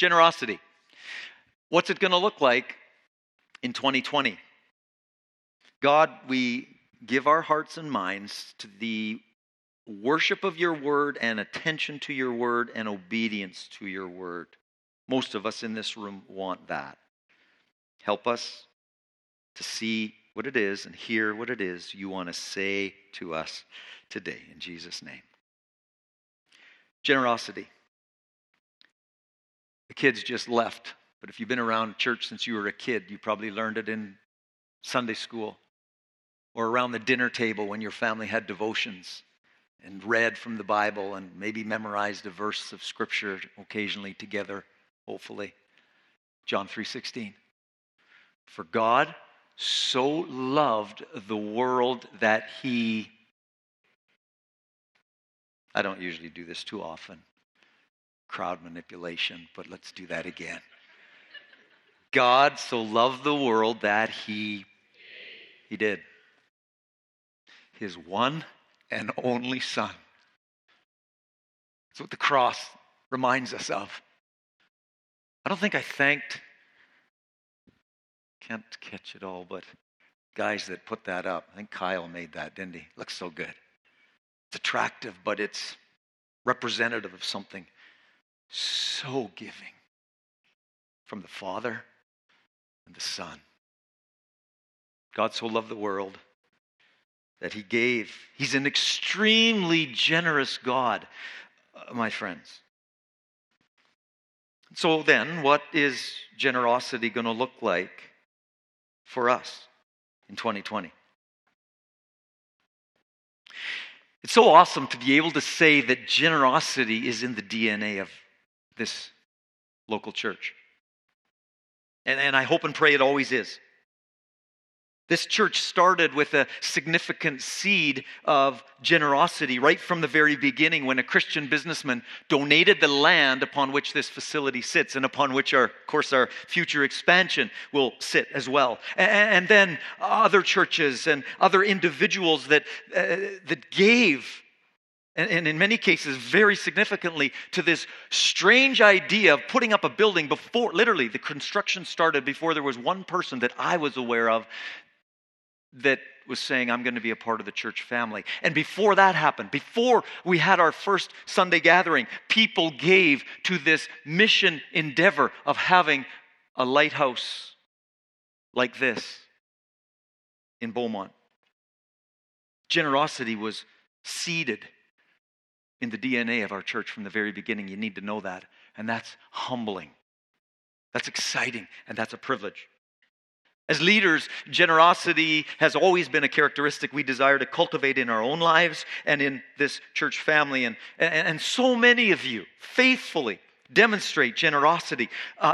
Generosity. What's it going to look like in 2020? God, we give our hearts and minds to the worship of your word and attention to your word and obedience to your word. Most of us in this room want that. Help us to see what it is and hear what it is you want to say to us today, in Jesus' name. Generosity. The kids just left, but if you've been around church since you were a kid, you probably learned it in Sunday school or around the dinner table when your family had devotions and read from the Bible and maybe memorized a verse of Scripture occasionally together, hopefully. John 3:16. For God so loved the world that he... I don't usually do this too often. Crowd manipulation, but let's do that again. God so loved the world that he did. His one and only Son. That's what the cross reminds us of. I don't think I thanked... Can't catch it all, but guys that put that up. I think Kyle made that, didn't he? Looks so good. It's attractive, but it's representative of something so giving from the Father and the Son. God so loved the world that he gave. He's an extremely generous God, my friends. So then, what is generosity going to look like for us in 2020? It's so awesome to be able to say that generosity is in the DNA of this local church. And I hope and pray it always is. This church started with a significant seed of generosity right from the very beginning when a Christian businessman donated the land upon which this facility sits and upon which, our future expansion will sit as well. And then other churches and other individuals that gave, and in many cases very significantly, to this strange idea of putting up a building before, literally, the construction started before there was one person that I was aware of that was saying, I'm going to be a part of the church family. And before that happened, before we had our first Sunday gathering, people gave to this mission endeavor of having a lighthouse like this in Beaumont. Generosity was seeded in the DNA of our church from the very beginning. You need to know that. And that's humbling. That's exciting. And that's a privilege. As leaders, generosity has always been a characteristic we desire to cultivate in our own lives and in this church family. And so many of you faithfully demonstrate generosity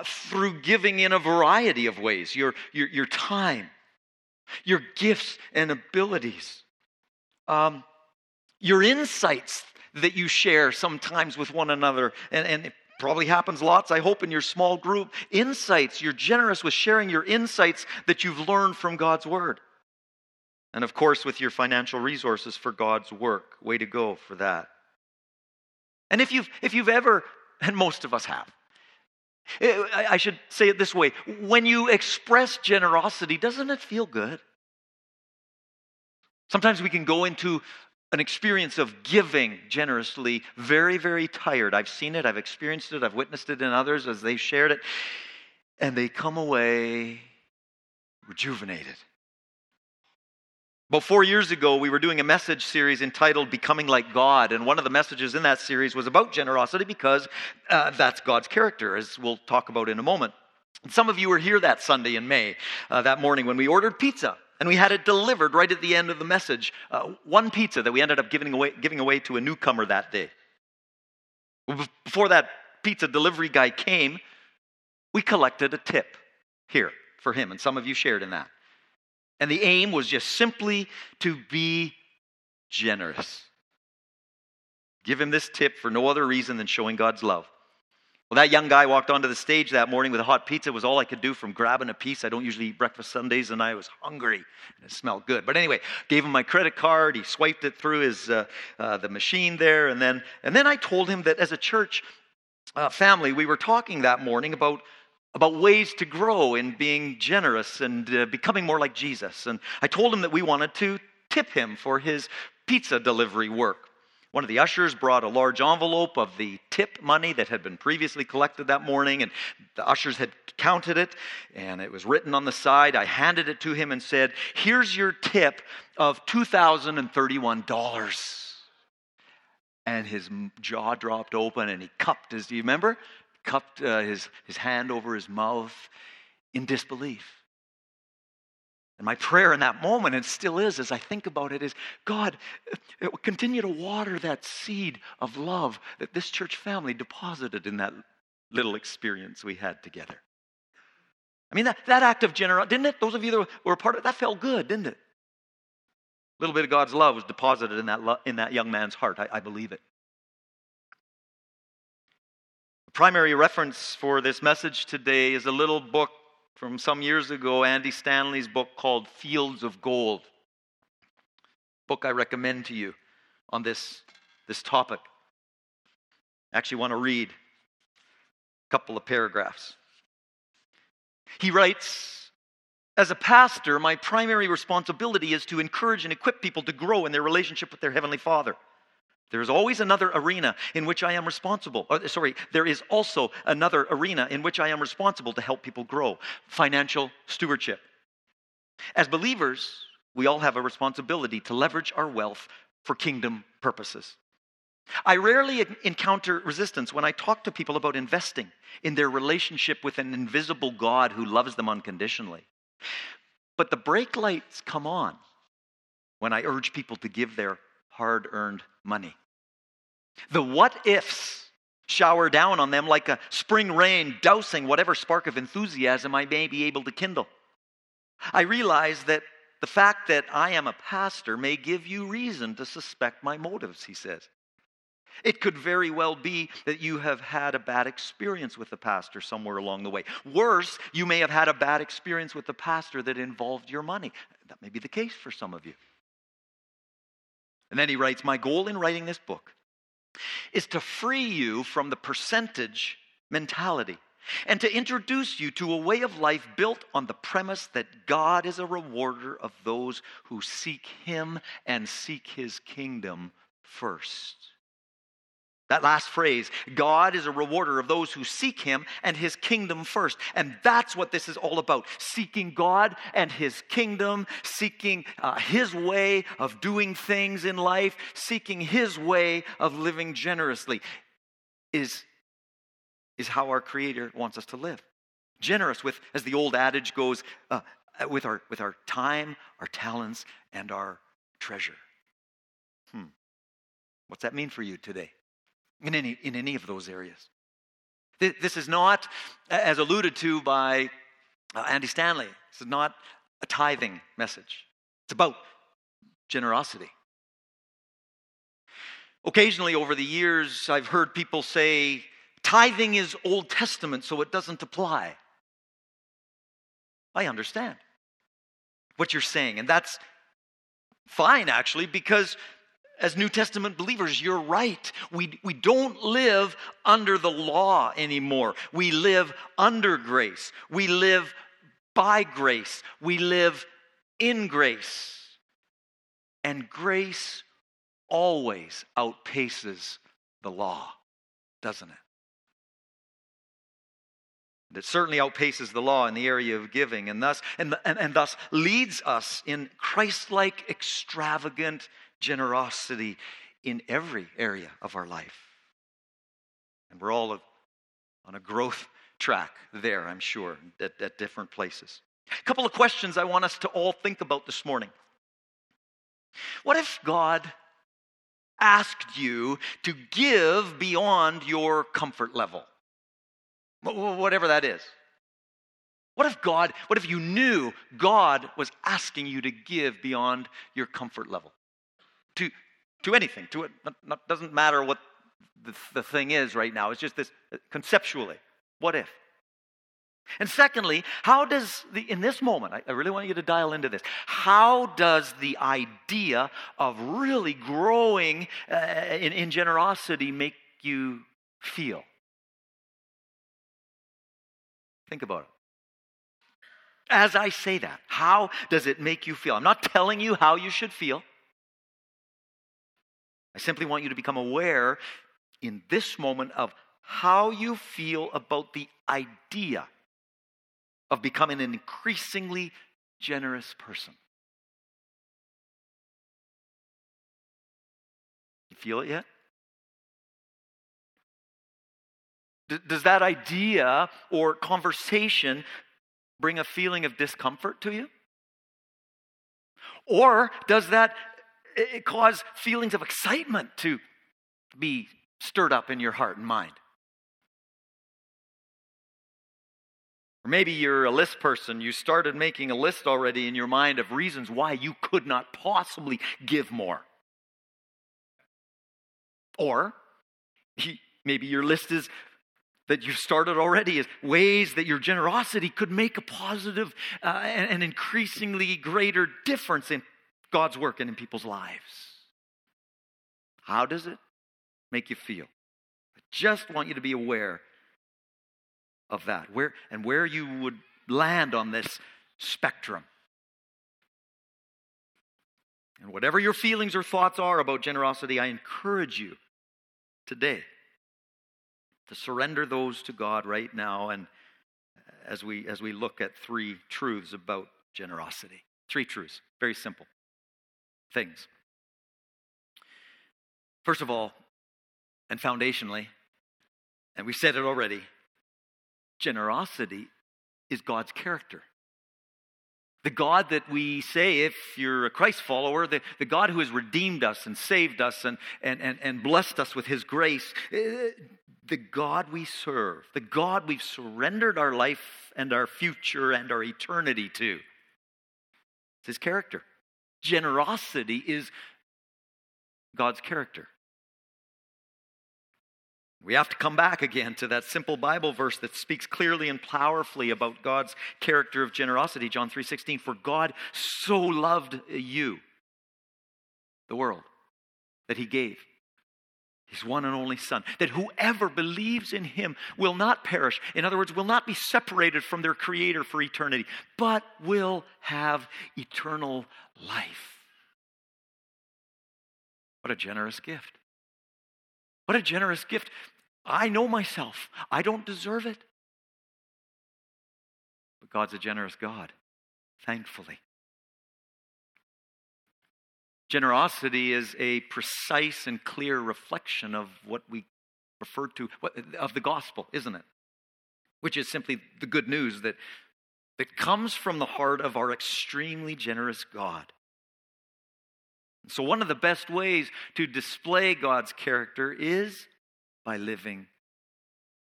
through giving in a variety of ways. Your time, your gifts and abilities, your insights that you share sometimes with one another, and probably happens lots, I hope, in your small group. Insights. You're generous with sharing your insights that you've learned from God's word. And of course, with your financial resources for God's work. Way to go for that. And if you've ever, and most of us have, I should say it this way, when you express generosity, doesn't it feel good? Sometimes we can go into an experience of giving generously, very, very tired. I've seen it, I've experienced it, I've witnessed it in others as they shared it. And they come away rejuvenated. About 4 years ago, we were doing a message series entitled Becoming Like God. And one of the messages in that series was about generosity because that's God's character, as we'll talk about in a moment. And some of you were here that Sunday in May, that morning when we ordered pizza. And we had it delivered right at the end of the message. One pizza that we ended up giving away to a newcomer that day. Before that pizza delivery guy came, we collected a tip here for him. And some of you shared in that. And the aim was just simply to be generous. Give him this tip for no other reason than showing God's love. Well, that young guy walked onto the stage that morning with a hot pizza. It was all I could do from grabbing a piece. I don't usually eat breakfast Sundays, and I was hungry. It smelled good. But anyway, gave him my credit card. He swiped it through his the machine there. And then I told him that as a church, family, we were talking that morning about ways to grow in being generous and becoming more like Jesus. And I told him that we wanted to tip him for his pizza delivery work. One of the ushers brought a large envelope of the tip money that had been previously collected that morning, and the ushers had counted it, and it was written on the side. I handed it to him and said, "Here's your tip of $2,031. And his jaw dropped open, and he cupped his, do you remember? Cupped his hand over his mouth in disbelief. And my prayer in that moment, and still is as I think about it, is, God, continue to water that seed of love that this church family deposited in that little experience we had together. I mean, that act of generosity, didn't it? Those of you that were a part of it, that felt good, didn't it? A little bit of God's love was deposited in that young man's heart. I believe it. The primary reference for this message today is a little book from some years ago, Andy Stanley's book called Fields of Gold. Book I recommend to you on this topic. I actually want to read a couple of paragraphs. He writes, "As a pastor, my primary responsibility is to encourage and equip people to grow in their relationship with their Heavenly Father. There is also another arena in which I am responsible to help people grow: financial stewardship. As believers, we all have a responsibility to leverage our wealth for kingdom purposes. I rarely encounter resistance when I talk to people about investing in their relationship with an invisible God who loves them unconditionally. But the brake lights come on when I urge people to give their hard-earned money. The what-ifs shower down on them like a spring rain, dousing whatever spark of enthusiasm I may be able to kindle. I realize that the fact that I am a pastor may give you reason to suspect my motives," he says. "It could very well be that you have had a bad experience with the pastor somewhere along the way. Worse, you may have had a bad experience with the pastor that involved your money." That may be the case for some of you. And then he writes, "My goal in writing this book is to free you from the percentage mentality and to introduce you to a way of life built on the premise that God is a rewarder of those who seek Him and seek His kingdom first." That last phrase, God is a rewarder of those who seek Him and His kingdom first. And that's what this is all about. Seeking God and His kingdom, seeking His way of doing things in life, seeking His way of living generously is how our Creator wants us to live. Generous with, as the old adage goes, with our time, our talents, and our treasure. What's that mean for you today? In any of those areas. This is not, as alluded to by Andy Stanley, this is not a tithing message. It's about generosity. Occasionally over the years, I've heard people say, tithing is Old Testament, so it doesn't apply. I understand what you're saying, and that's fine, actually, because as New Testament believers, you're right. We don't live under the law anymore. We live under grace. We live by grace. We live in grace. And grace always outpaces the law, doesn't it? It certainly outpaces the law in the area of giving, and thus leads us in Christ-like, extravagant generosity in every area of our life. And we're all on a growth track there, I'm sure, at different places. A couple of questions I want us to all think about this morning. What if God asked you to give beyond your comfort level? Whatever that is. What if you knew God was asking you to give beyond your comfort level? To anything, to it doesn't matter what the thing is right now. It's just this conceptually. What if? And secondly, in this moment, I really want you to dial into this. How does the idea of really growing in generosity make you feel? Think about it. As I say that, how does it make you feel? I'm not telling you how you should feel. I simply want you to become aware in this moment of how you feel about the idea of becoming an increasingly generous person. You feel it yet? Does that idea or conversation bring a feeling of discomfort to you? Or does that cause feelings of excitement to be stirred up in your heart and mind? Or maybe you're a list person. You started making a list already in your mind of reasons why you could not possibly give more. Or maybe your list is that you've started already is ways that your generosity could make a positive and increasingly greater difference in God's work and in people's lives. How does it make you feel? I just want you to be aware of that, where you would land on this spectrum. And whatever your feelings or thoughts are about generosity, I encourage you today to surrender those to God right now, and as we look at three truths about generosity. Three truths, very simple things. First of all, and foundationally, and we said it already, generosity is God's character. The God that we say, if you're a Christ follower, the God who has redeemed us and saved us and blessed us with his grace, the God we serve, the God we've surrendered our life and our future and our eternity to. It's his character. Generosity is God's character. We have to come back again to that simple Bible verse that speaks clearly and powerfully about God's character of generosity. John 3:16, for God so loved you, the world, that he gave his one and only Son, that whoever believes in him will not perish. In other words, will not be separated from their Creator for eternity, but will have eternal life. What a generous gift. What a generous gift. I know myself. I don't deserve it. But God's a generous God, thankfully. Generosity is a precise and clear reflection of what we refer to, of the gospel, isn't it? Which is simply the good news that comes from the heart of our extremely generous God. So one of the best ways to display God's character is by living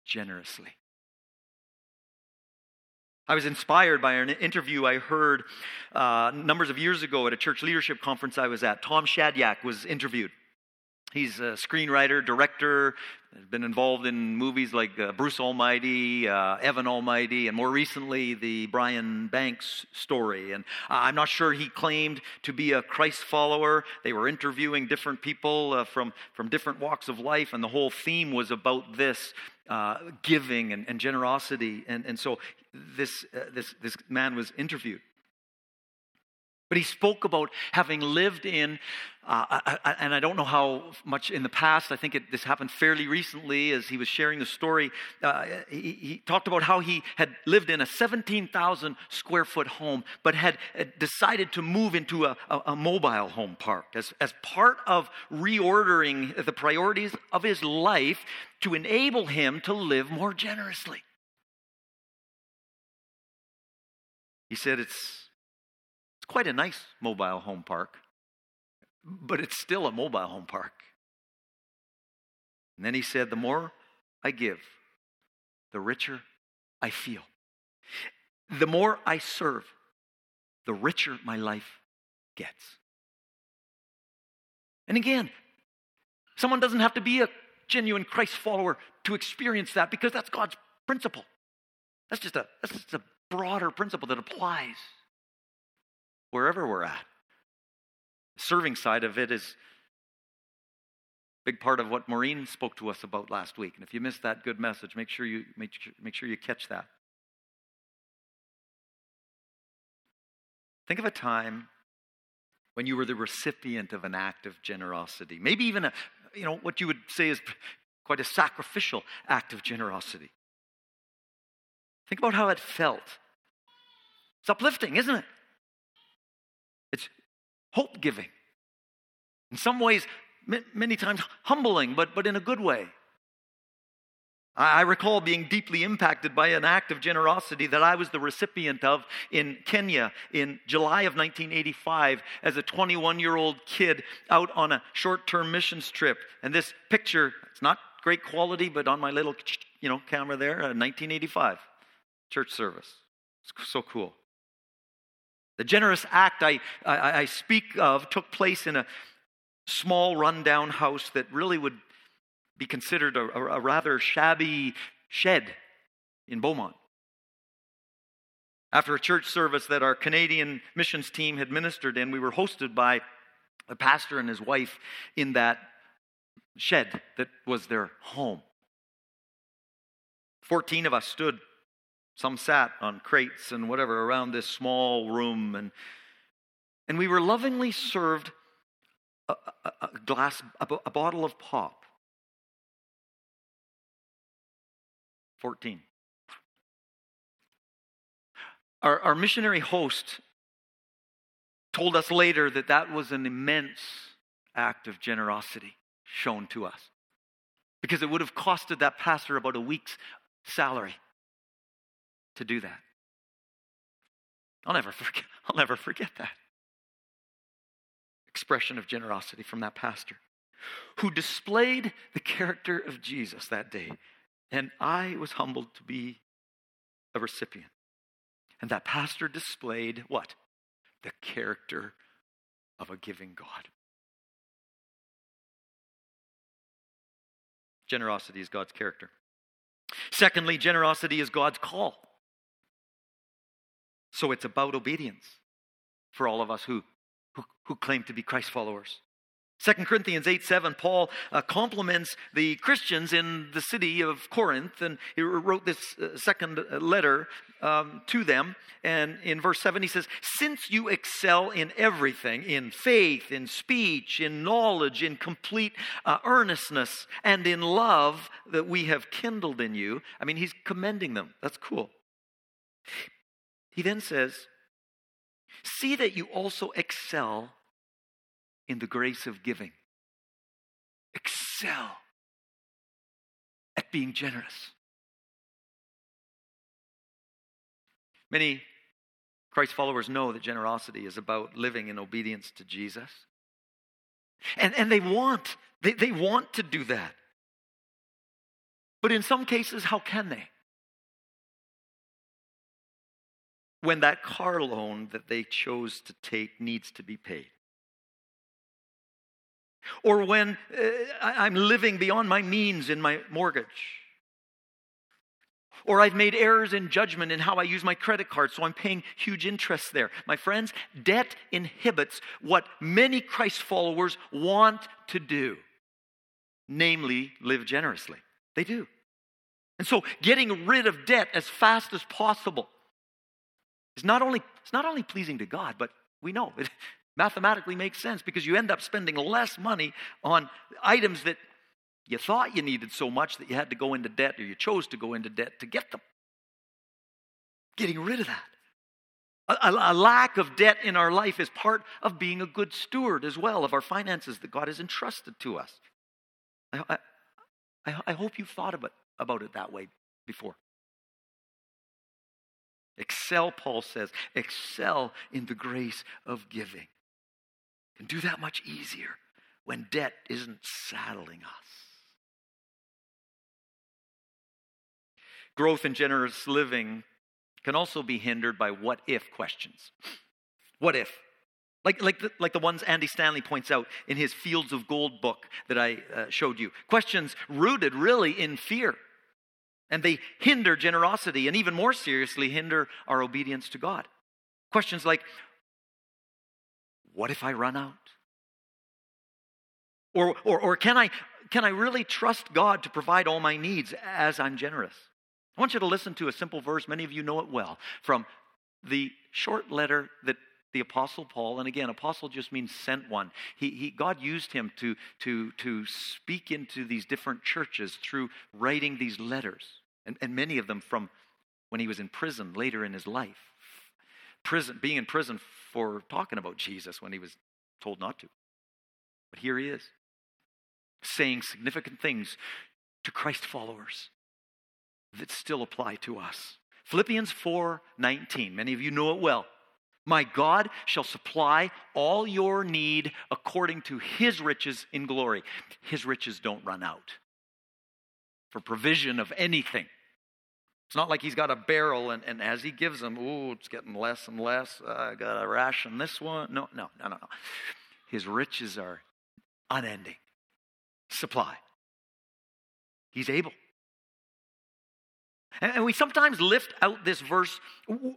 generously. I was inspired by an interview I heard numbers of years ago at a church leadership conference I was at. Tom Shadyak was interviewed. He's a screenwriter, director, has been involved in movies like Bruce Almighty, Evan Almighty, and more recently, the Brian Banks story. And I'm not sure he claimed to be a Christ follower. They were interviewing different people from different walks of life, and the whole theme was about this giving and generosity. And so this man was interviewed. But he spoke about having lived in, and I don't know how much in the past, I think this happened fairly recently as he was sharing the story. He talked about how he had lived in a 17,000 square foot home, but had decided to move into a mobile home park as part of reordering the priorities of his life to enable him to live more generously. He said it's quite a nice mobile home park, but it's still a mobile home park. And then he said, the more I give, the richer I feel. The more I serve, the richer my life gets. And again, someone doesn't have to be a genuine Christ follower to experience that, because that's God's principle. That's just a broader principle that applies wherever we're at. The serving side of it is a big part of what Maureen spoke to us about last week. And if you missed that good message, make sure you catch that. Think of a time when you were the recipient of an act of generosity, maybe even a, what you would say is quite a sacrificial act of generosity. Think about how it felt. It's uplifting, isn't it? It's hope-giving. In some ways, many times humbling, but in a good way. I recall being deeply impacted by an act of generosity that I was the recipient of in Kenya in July of 1985 as a 21-year-old kid out on a short-term missions trip. And this picture, it's not great quality, but on my little camera there, 1985, church service. It's so cool. The generous act I speak of took place in a small rundown house that really would be considered a rather shabby shed in Beaumont. After a church service that our Canadian missions team had ministered in, we were hosted by a pastor and his wife in that shed that was their home. 14 of us stood, some sat on crates and whatever around this small room, and we were lovingly served a bottle of pop. 14. Our missionary host told us later that was an immense act of generosity shown to us, because it would have costed that pastor about a week's salary to do that. I'll never forget that expression of generosity from that pastor, who displayed the character of Jesus that day. And I was humbled to be a recipient. And that pastor displayed what? The character of a giving God. Generosity is God's character. Secondly, generosity is God's call. So it's about obedience for all of us who claim to be Christ followers. 2 Corinthians 8:7, Paul compliments the Christians in the city of Corinth, and he wrote this second letter to them. And in verse 7, he says, "Since you excel in everything, in faith, in speech, in knowledge, in complete earnestness, and in love that we have kindled in you." I mean, he's commending them. That's cool. He then says, "See that you also excel in the grace of giving." Excel at being generous. Many Christ followers know that generosity is about living in obedience to Jesus. And they want to do that. But in some cases, how can they? When that car loan that they chose to take needs to be paid. Or when I'm living beyond my means in my mortgage. Or I've made errors in judgment in how I use my credit card, so I'm paying huge interest there. My friends, debt inhibits what many Christ followers want to do, namely live generously. They do. And so getting rid of debt as fast as possible is not only pleasing to God, but we know it mathematically makes sense, because you end up spending less money on items that you thought you needed so much that you had to go into debt, or you chose to go into debt to get them. Getting rid of that. A lack of debt in our life is part of being a good steward as well of our finances that God has entrusted to us. I hope you've thought about it that way before. Excel, Paul says, excel in the grace of giving. And do that much easier when debt isn't saddling us. Growth in generous living can also be hindered by what-if questions. What if? Like the ones Andy Stanley points out in his Fields of Gold book that I showed you. Questions rooted really in fear. And they hinder generosity, and even more seriously, hinder our obedience to God. Questions like, what if I run out? Or can I really trust God to provide all my needs as I'm generous? I want you to listen to a simple verse. Many of you know it well, from the short letter that the Apostle Paul, and again, apostle just means sent one. God used him to speak into these different churches through writing these letters, and many of them from when he was in prison later in his life. Being in prison for talking about Jesus when he was told not to. But here he is, saying significant things to Christ followers that still apply to us. Philippians 4:19, many of you know it well. My God shall supply all your need according to his riches in glory. His riches don't run out for provision of anything. It's not like he's got a barrel and as he gives them, it's getting less and less. I got to ration this one. No. His riches are unending. Supply. He's able. And we sometimes lift out this verse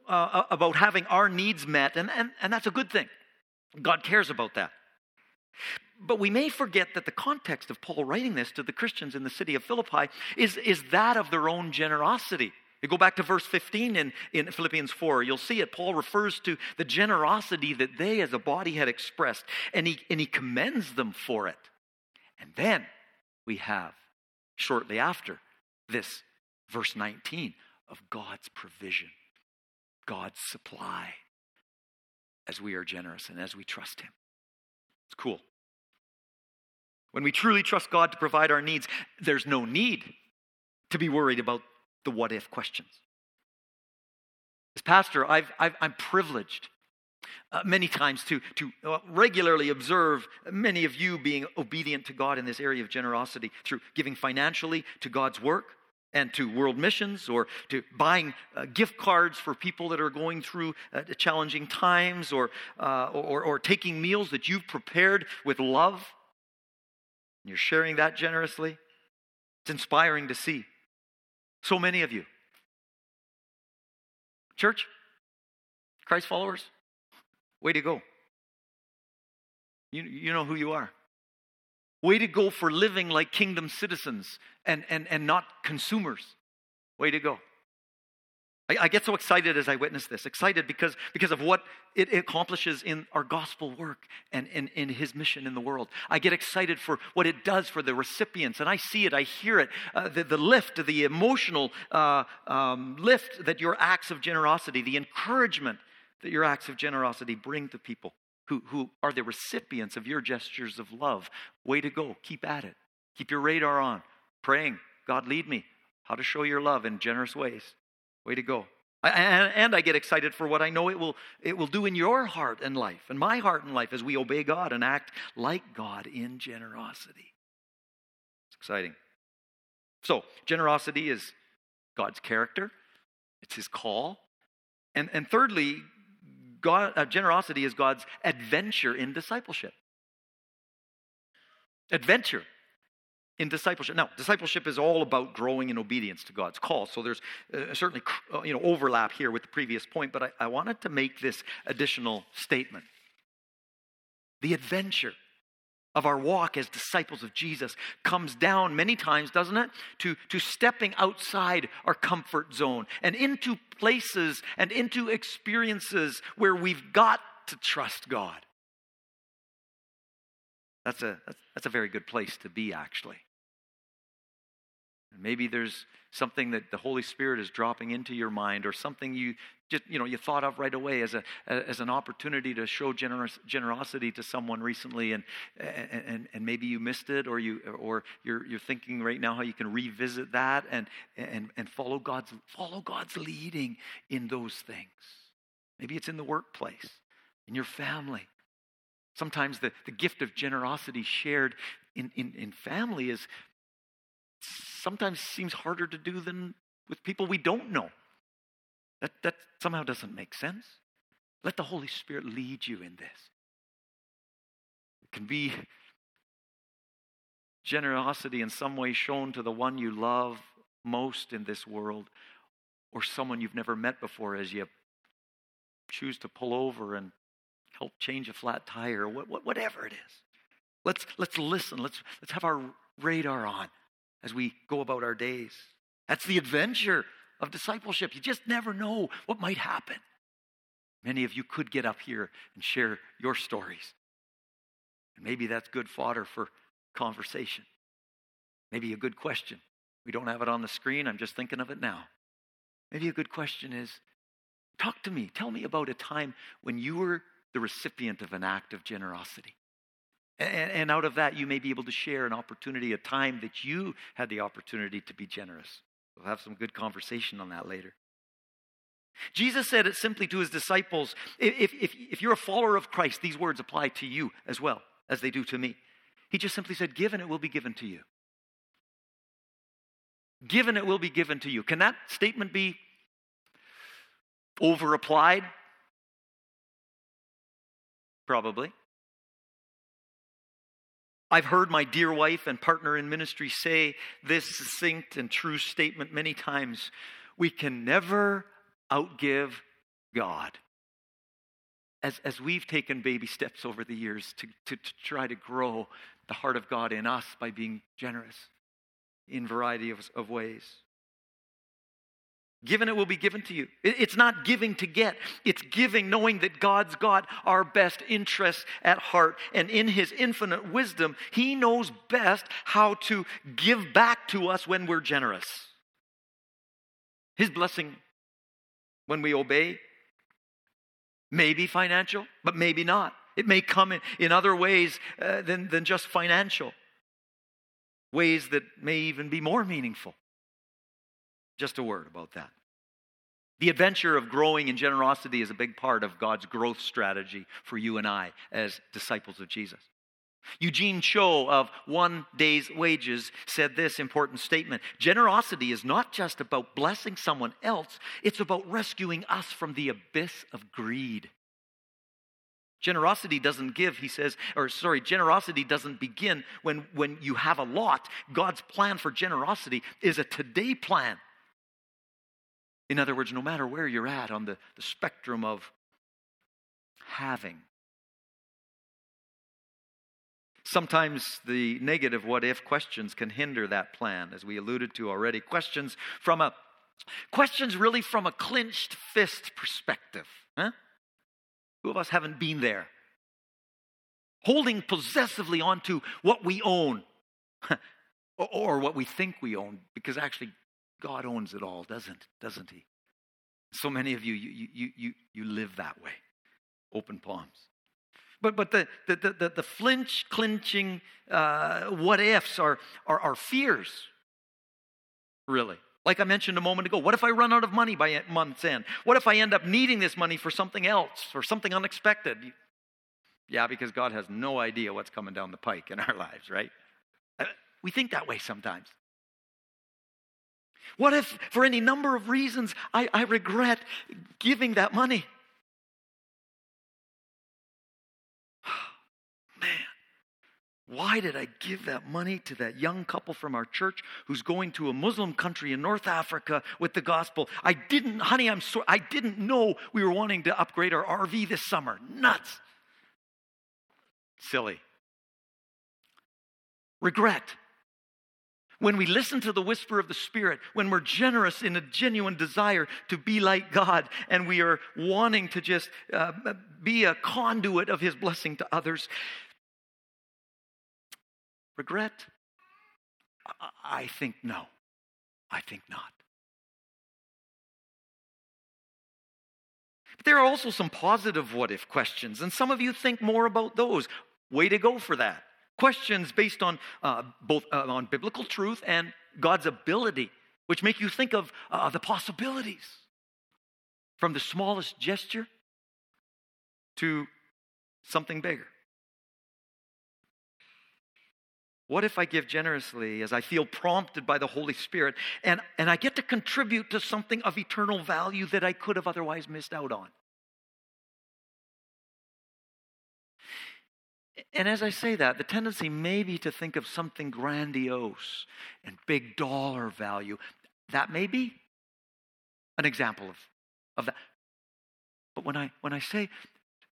about having our needs met, and that's a good thing. God cares about that. But we may forget that the context of Paul writing this to the Christians in the city of Philippi is that of their own generosity. You go back to verse 15 in Philippians 4, you'll see it. Paul refers to the generosity that they as a body had expressed, and he commends them for it. And then we have, shortly after this, verse 19, of God's provision, God's supply, as we are generous and as we trust him. It's cool. When we truly trust God to provide our needs, there's no need to be worried about the what-if questions. As pastor, I'm privileged many times to regularly observe many of you being obedient to God in this area of generosity through giving financially to God's work, and to world missions, or to buying gift cards for people that are going through challenging times, or taking meals that you've prepared with love. And you're sharing that generously. It's inspiring to see so many of you. Church, Christ followers, way to go. You know who you are. Way to go for living like kingdom citizens and not consumers. Way to go. I get so excited as I witness this. Excited because of what it accomplishes in our gospel work and in his mission in the world. I get excited for what it does for the recipients. And I see it, I hear it. The lift, the emotional lift that your acts of generosity, the encouragement that your acts of generosity bring to people who are the recipients of your gestures of love. Way to go. Keep at it. Keep your radar on. Praying, God, lead me how to show your love in generous ways. Way to go. And I get excited for what I know it will do in your heart and life, and my heart and life, as we obey God and act like God in generosity. It's exciting. So, generosity is God's character. It's his call. And thirdly, generosity is God's adventure in discipleship. Adventure in discipleship. Now, discipleship is all about growing in obedience to God's call. So there's certainly overlap here with the previous point, but I wanted to make this additional statement. The adventure of our walk as disciples of Jesus comes down many times, doesn't it, to stepping outside our comfort zone and into places and into experiences where we've got to trust God. That's a very good place to be, actually. Maybe there's something that the Holy Spirit is dropping into your mind, or something you just you thought of right away as an opportunity to show generosity to someone recently, and maybe you missed it, or you're thinking right now how you can revisit that and follow God's leading in those things. Maybe it's in the workplace, in your family. Sometimes the gift of generosity shared in family is sometimes seems harder to do than with people we don't know. That somehow doesn't make sense. Let the Holy Spirit lead you in this. It can be generosity in some way shown to the one you love most in this world, or someone you've never met before, as you choose to pull over and help change a flat tire, or whatever it is. Let's listen. Let's have our radar on as we go about our days. That's the adventure of discipleship. You just never know what might happen. Many of you could get up here and share your stories. And maybe that's good fodder for conversation. Maybe a good question. We don't have it on the screen. I'm just thinking of it now. Maybe a good question is, talk to me. Tell me about a time when you were the recipient of an act of generosity. And out of that, you may be able to share an opportunity, a time that you had the opportunity to be generous. We'll have some good conversation on that later. Jesus said it simply to his disciples. If you're a follower of Christ, these words apply to you as well as they do to me. He just simply said, give and it will be given to you. Give and it will be given to you. Can that statement be over-applied? Probably. I've heard my dear wife and partner in ministry say this succinct and true statement many times. We can never outgive God. As we've taken baby steps over the years to try to grow the heart of God in us by being generous in a variety of ways. Given, it will be given to you. It's not giving to get. It's giving knowing that God's got our best interests at heart. And in his infinite wisdom, he knows best how to give back to us when we're generous. His blessing when we obey may be financial, but maybe not. It may come in other ways than just financial. Ways that may even be more meaningful. Just a word about that. The adventure of growing in generosity is a big part of God's growth strategy for you and I as disciples of Jesus. Eugene Cho of One Day's Wages said this important statement. Generosity is not just about blessing someone else. It's about rescuing us from the abyss of greed. Generosity doesn't give, he says, generosity doesn't begin when you have a lot. God's plan for generosity is a today plan. In other words, no matter where you're at on the spectrum of having. Sometimes the negative what-if questions can hinder that plan, as we alluded to already. Questions really from a clenched fist perspective. Huh? Who of us haven't been there? Holding possessively onto what we own or what we think we own, because actually God owns it all, doesn't he? So many of you live that way, open palms. But the clinching what ifs are fears, really. Like I mentioned a moment ago, what if I run out of money by month's end? What if I end up needing this money for something else or something unexpected? Yeah, because God has no idea what's coming down the pike in our lives, right? We think that way sometimes. What if, for any number of reasons, I regret giving that money? Why did I give that money to that young couple from our church who's going to a Muslim country in North Africa with the gospel? I didn't know we were wanting to upgrade our RV this summer. Nuts. Silly. Regret. When we listen to the whisper of the Spirit, when we're generous in a genuine desire to be like God, and we are wanting to just be a conduit of his blessing to others, regret? I think no. I think not. But there are also some positive what-if questions, and some of you think more about those. Way to go for that. Questions based on both on biblical truth and God's ability, which make you think of the possibilities. From the smallest gesture to something bigger. What if I give generously as I feel prompted by the Holy Spirit and I get to contribute to something of eternal value that I could have otherwise missed out on? And as I say that, the tendency may be to think of something grandiose and big dollar value. That may be an example of that. But when I say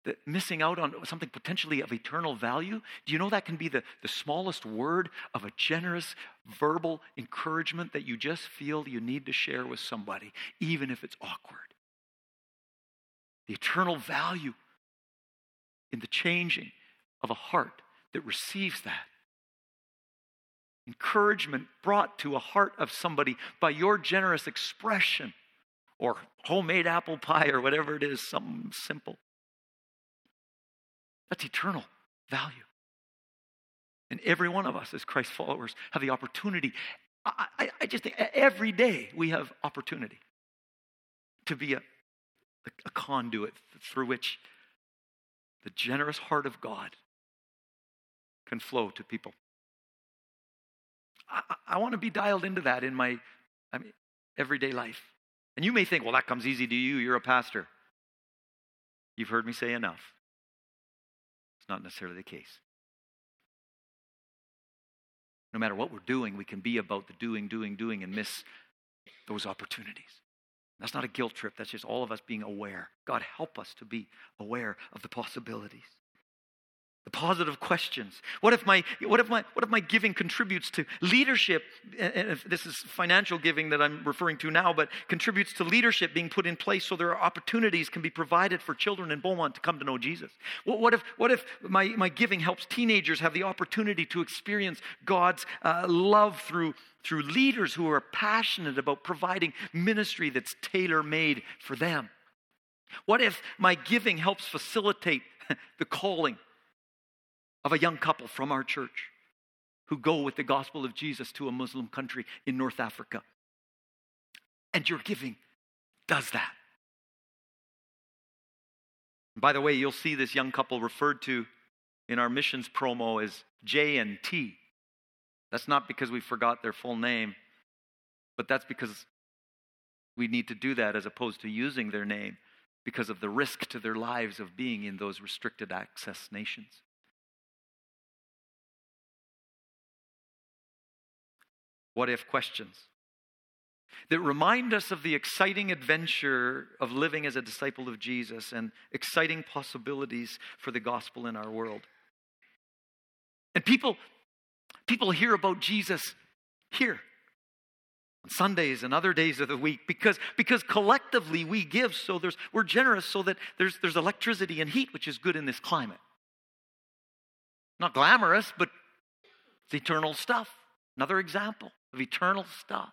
that missing out on something potentially of eternal value, do you know that can be the smallest word of a generous verbal encouragement that you just feel you need to share with somebody, even if it's awkward? the eternal value in the changing of a heart that receives that. Encouragement brought to a heart of somebody by your generous expression or homemade apple pie or whatever it is, something simple. That's eternal value. And every one of us as Christ followers have the opportunity. I just think every day we have opportunity to be a conduit through which the generous heart of God can flow to people. I want to be dialed into that in my everyday life. And you may think, well, that comes easy to you. You're a pastor. You've heard me say enough. It's not necessarily the case. No matter what we're doing, we can be about the doing, and miss those opportunities. That's not a guilt trip. That's just all of us being aware. God, help us to be aware of the possibilities. The positive questions. What if my giving contributes to leadership? And if this is financial giving that I'm referring to now, but contributes to leadership being put in place so there are opportunities can be provided for children in Beaumont to come to know Jesus. What if my giving helps teenagers have the opportunity to experience God's love through leaders who are passionate about providing ministry that's tailor-made for them? What if my giving helps facilitate the calling of a young couple from our church who go with the gospel of Jesus to a Muslim country in North Africa? And your giving does that. And by the way, you'll see this young couple referred to in our missions promo as J and T. That's not because we forgot their full name, but that's because we need to do that as opposed to using their name because of the risk to their lives of being in those restricted access nations. What if questions that remind us of the exciting adventure of living as a disciple of Jesus and exciting possibilities for the gospel in our world. And people hear about Jesus here on Sundays and other days of the week because collectively we give, so we're generous so that there's electricity and heat, which is good in this climate. Not glamorous, but it's eternal stuff. Another example of eternal stuff.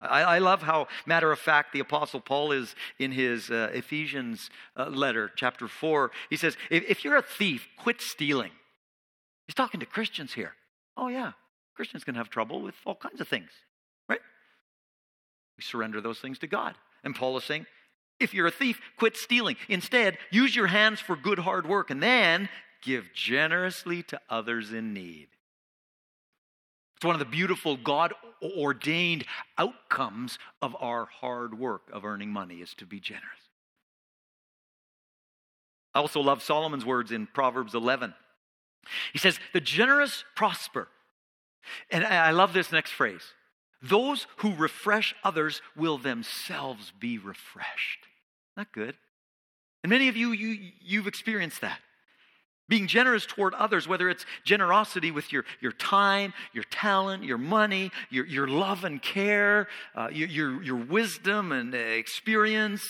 I love how matter of fact the Apostle Paul is in his Ephesians letter, chapter 4. He says, if you're a thief, quit stealing. He's talking to Christians here. Oh yeah, Christians can have trouble with all kinds of things, right? We surrender those things to God. And Paul is saying, if you're a thief, quit stealing. Instead, use your hands for good hard work and then give generously to others in need. It's one of the beautiful God-ordained outcomes of our hard work of earning money is to be generous. I also love Solomon's words in Proverbs 11. He says, the generous prosper. And I love this next phrase. Those who refresh others will themselves be refreshed. Not good. And many of you've experienced that. Being generous toward others, whether it's generosity with your time, your talent, your money, your love and care, your wisdom and experience.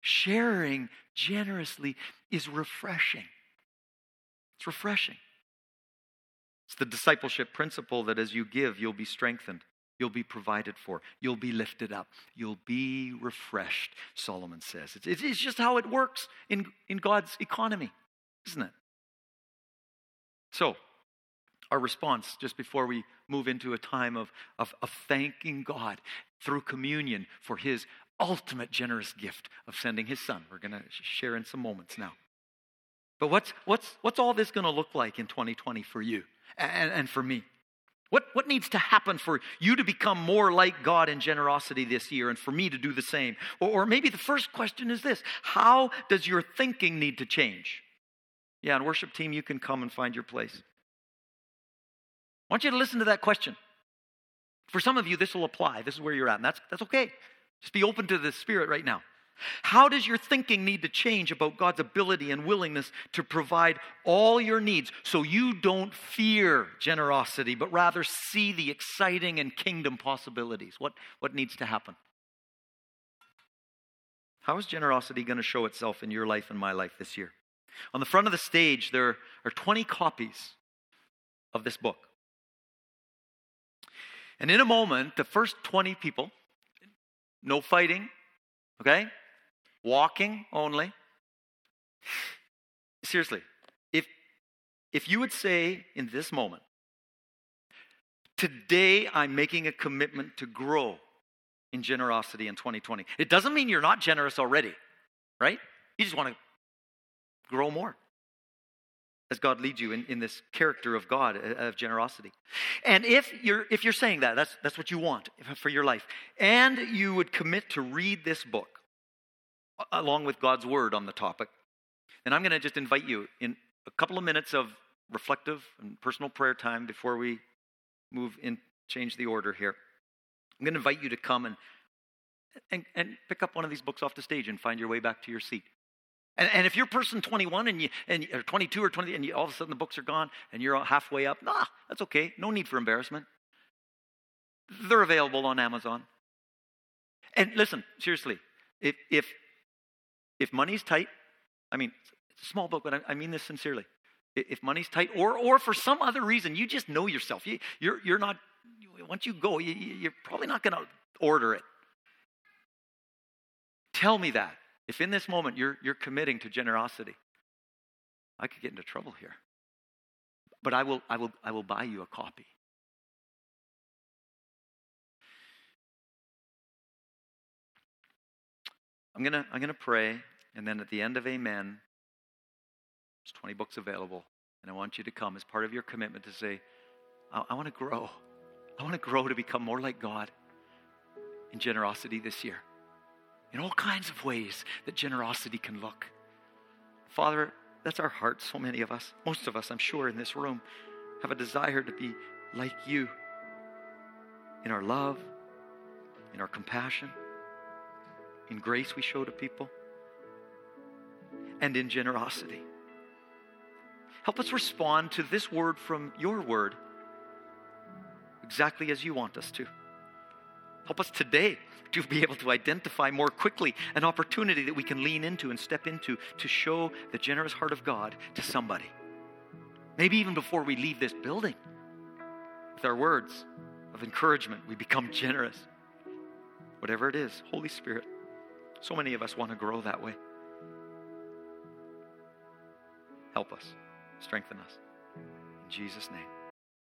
Sharing generously is refreshing. It's refreshing. It's the discipleship principle that as you give, you'll be strengthened. You'll be provided for. You'll be lifted up. You'll be refreshed, Solomon says. It's just how it works in God's economy. Isn't it? So, our response, just before we move into a time of thanking God through communion for his ultimate generous gift of sending his son. We're going to share in some moments now. But what's all this going to look like in 2020 for you and for me? What needs to happen for you to become more like God in generosity this year and for me to do the same? Or maybe the first question is this. How does your thinking need to change? Yeah, and worship team, you can come and find your place. I want you to listen to that question. For some of you, this will apply. This is where you're at, and that's okay. Just be open to the Spirit right now. How does your thinking need to change about God's ability and willingness to provide all your needs so you don't fear generosity, but rather see the exciting and kingdom possibilities? What needs to happen? How is generosity going to show itself in your life and my life this year? On the front of the stage, there are 20 copies of this book. And in a moment, the first 20 people, no fighting, okay? Walking only. Seriously, if you would say in this moment, today I'm making a commitment to grow in generosity in 2020. It doesn't mean you're not generous already, right? You just want to grow more as God leads you in this character of God, of generosity. And if you're saying that, that's what you want for your life, and you would commit to read this book along with God's word on the topic, then I'm going to just invite you in a couple of minutes of reflective and personal prayer time before we move in, change the order here. I'm going to invite you to come and pick up one of these books off the stage and find your way back to your seat. And if you're person 21 or 22 or 20 and all of a sudden the books are gone and you're halfway up, nah, that's okay. No need for embarrassment. They're available on Amazon. And listen, seriously, if money's tight, I mean, it's a small book, but I mean this sincerely. If money's tight, or for some other reason, you just know yourself. You're not. Once you go, you're probably not going to order it. Tell me that. If in this moment you're committing to generosity, I could get into trouble here. But I will buy you a copy. I'm gonna pray, and then at the end of Amen, there's 20 books available, and I want you to come as part of your commitment to say, I want to grow. I want to grow to become more like God in generosity this year. In all kinds of ways that generosity can look. Father, that's our heart. So many of us, most of us, I'm sure, in this room have a desire to be like you in our love, in our compassion, in grace we show to people, and in generosity. Help us respond to this word from your word exactly as you want us to. Help us today to be able to identify more quickly an opportunity that we can lean into and step into to show the generous heart of God to somebody. Maybe even before we leave this building, with our words of encouragement, we become generous. Whatever it is, Holy Spirit, so many of us want to grow that way. Help us, strengthen us. In Jesus' name.